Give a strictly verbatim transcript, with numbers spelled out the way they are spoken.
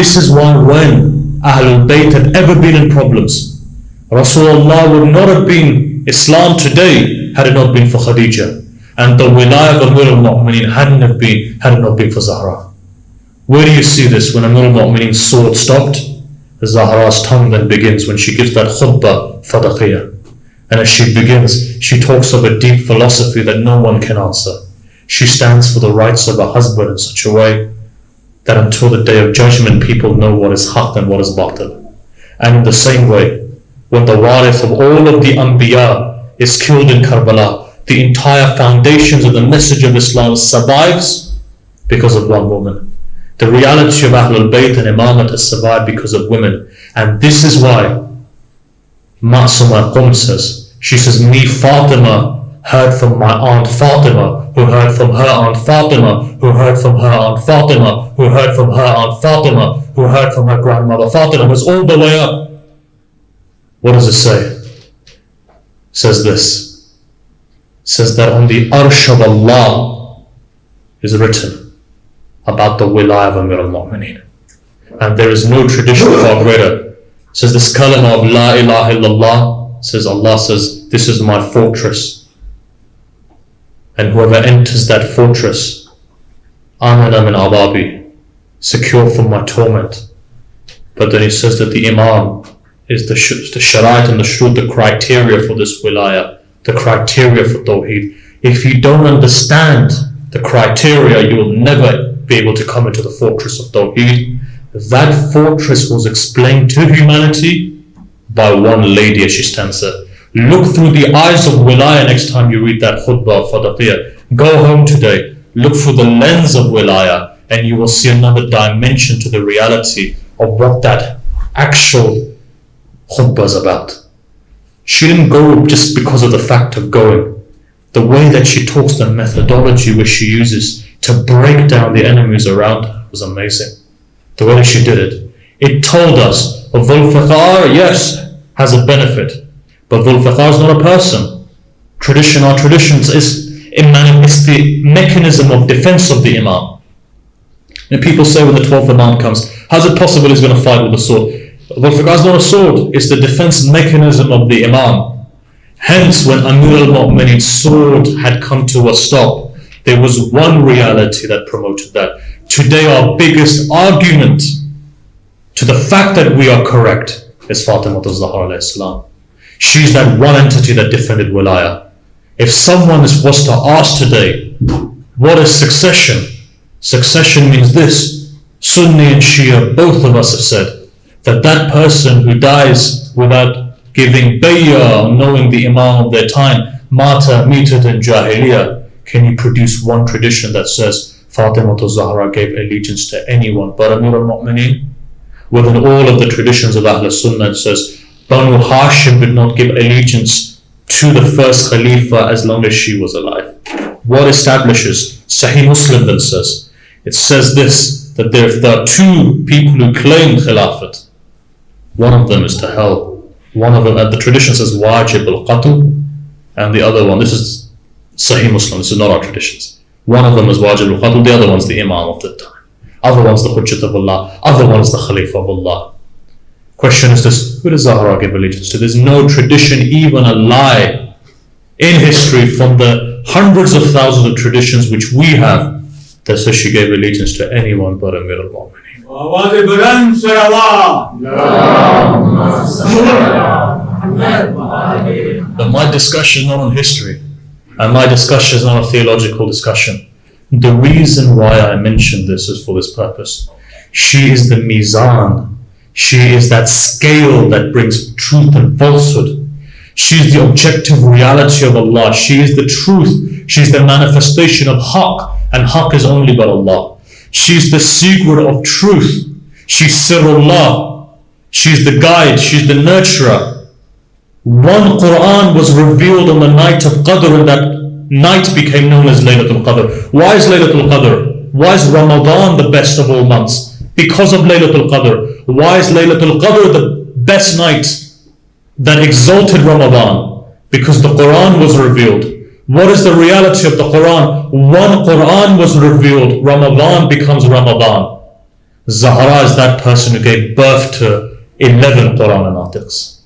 This is why when Ahlul Bayt had ever been in problems, Rasulullah would not have been Islam today had it not been for Khadija, and the Wilaya of Amir al-Mu'minin hadn't have been had it not been for Zahra. Where do you see this? When Amir al-Mu'minin's sword stopped, Zahra's tongue then begins when she gives that Khutbah Fadakiyya. And as she begins, she talks of a deep philosophy that no one can answer. She stands for the rights of her husband in such a way that until the day of judgment, people know what is Haqq and what is Bahtal. And in the same way, when the Warith of all of the anbiya is killed in Karbala, the entire foundations of the message of Islam survives because of one woman. The reality of Ahlul Bayt and Imamat has survived because of women. And this is why Ma'suma al Qum says, she says, me Fatima heard from my aunt Fatima, who heard from her aunt Fatima, who heard from her aunt Fatima, who heard from her aunt Fatima, who heard from her grandmother Fatima, was all the way up. What does it say? It says this. It says that on the Arsh of Allah is written about the Wilaya of Amir al-Mu'minin. And there is no tradition far greater. Says this kalima of La ilaha illallah, says Allah says, this is my fortress. And whoever enters that fortress, Amin Ababi, secure from my torment. But then he says that the Imam is the, sh the Sharait and the Shud, the criteria for this Wilaya, the criteria for Tawheed. If you don't understand the criteria, you will never be able to come into the fortress of Tawheed. That fortress was explained to humanity by one lady as she stands there. Look through the eyes of Wilaya next time you read that Khutbah Fadakiyya. Go home today, look through the lens of Wilaya, and you will see another dimension to the reality of what that actual Khutbah is about. She didn't go just because of the fact of going. The way that she talks, the methodology which she uses to break down the enemies around her was amazing. The way she did it, it told us of Dhul-Faqar, yes, has a benefit, but Dhul-Faqar is not a person. Tradition, our traditions, is, is the mechanism of defense of the Imam. And people say when the twelfth Imam comes, how's it possible he's going to fight with a sword? Dhul-Faqar is not a sword, it's the defense mechanism of the Imam. Hence, when Amir al-Mu'minin's sword had come to a stop, there was one reality that promoted that. Today, our biggest argument to the fact that we are correct is Fatimah al-Zahra. She's that one entity that defended Wilaya. If someone was to ask today, what is succession? Succession means this. Sunni and Shia, both of us have said that that person who dies without giving bayyah or knowing the Imam of their time, mata, mitat and jahiliya, can you produce one tradition that says Fatimah al-Zahra gave allegiance to anyone but Amir al-Mu'minin? Within all of the traditions of Ahl al Sunnah, it says Banu Hashim did not give allegiance to the first Khalifa as long as she was alive. What establishes? Sahih Muslim then says, it says this, that there are two people who claim Khilafat. One of them is to hell. One of them, and the tradition says Wajib Al-Qatul, and the other one, this is Sahih Muslim, this is not our traditions. One of them is Wajib Al-Qatul, the other one's the Imam of the time. Other one's the Hujjat of Allah, other one's the Khalifa of Allah. Question is this, who does Zahra give allegiance to? There's no tradition, even a lie, in history from the hundreds of thousands of traditions which we have that says she gave allegiance to anyone but Amir al-Mu'minin. But my discussion is not on history. And my discussion is not a theological discussion. The reason why I mentioned this is for this purpose. She is the mizan. She is that scale that brings truth and falsehood. She is the objective reality of Allah. She is the truth. She is the manifestation of Haqq, and Haqq is only by Allah. She is the secret of truth. She is Sirullah. She is the guide. She is the nurturer. One Quran was revealed on the night of Qadr, and that night became known as Laylatul Qadr. Why is Laylatul Qadr? Why is Ramadan the best of all months? Because of Laylatul Qadr. Why is Laylatul Qadr the best night that exalted Ramadan? Because the Quran was revealed. What is the reality of the Quran? One Quran was revealed. Ramadan becomes Ramadan. Zahra is that person who gave birth to eleven Quran and Atiqs.